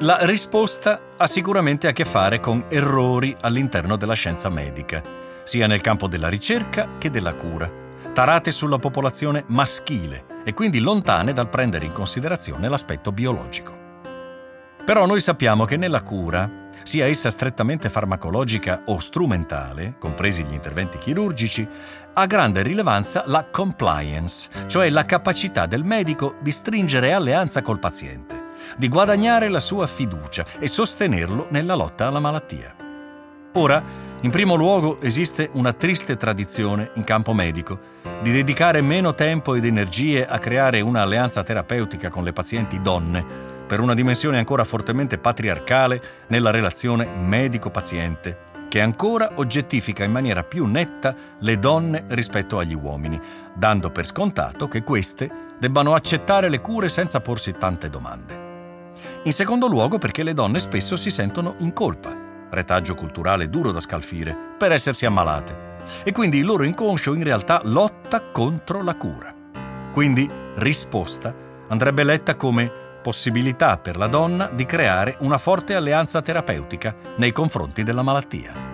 La risposta ha sicuramente a che fare con errori all'interno della scienza medica, sia nel campo della ricerca che della cura, tarate sulla popolazione maschile e quindi lontane dal prendere in considerazione l'aspetto biologico. Però noi sappiamo che nella cura, sia essa strettamente farmacologica o strumentale, compresi gli interventi chirurgici, ha grande rilevanza la compliance, cioè la capacità del medico di stringere alleanza col paziente, di guadagnare la sua fiducia e sostenerlo nella lotta alla malattia. Ora, in primo luogo, esiste una triste tradizione in campo medico di dedicare meno tempo ed energie a creare una alleanza terapeutica con le pazienti donne, per una dimensione ancora fortemente patriarcale nella relazione medico-paziente, che ancora oggettifica in maniera più netta le donne rispetto agli uomini, dando per scontato che queste debbano accettare le cure senza porsi tante domande. In secondo luogo, perché le donne spesso si sentono in colpa, retaggio culturale duro da scalfire, per essersi ammalate, e quindi il loro inconscio in realtà lotta contro la cura. Quindi risposta andrebbe letta come possibilità per la donna di creare una forte alleanza terapeutica nei confronti della malattia.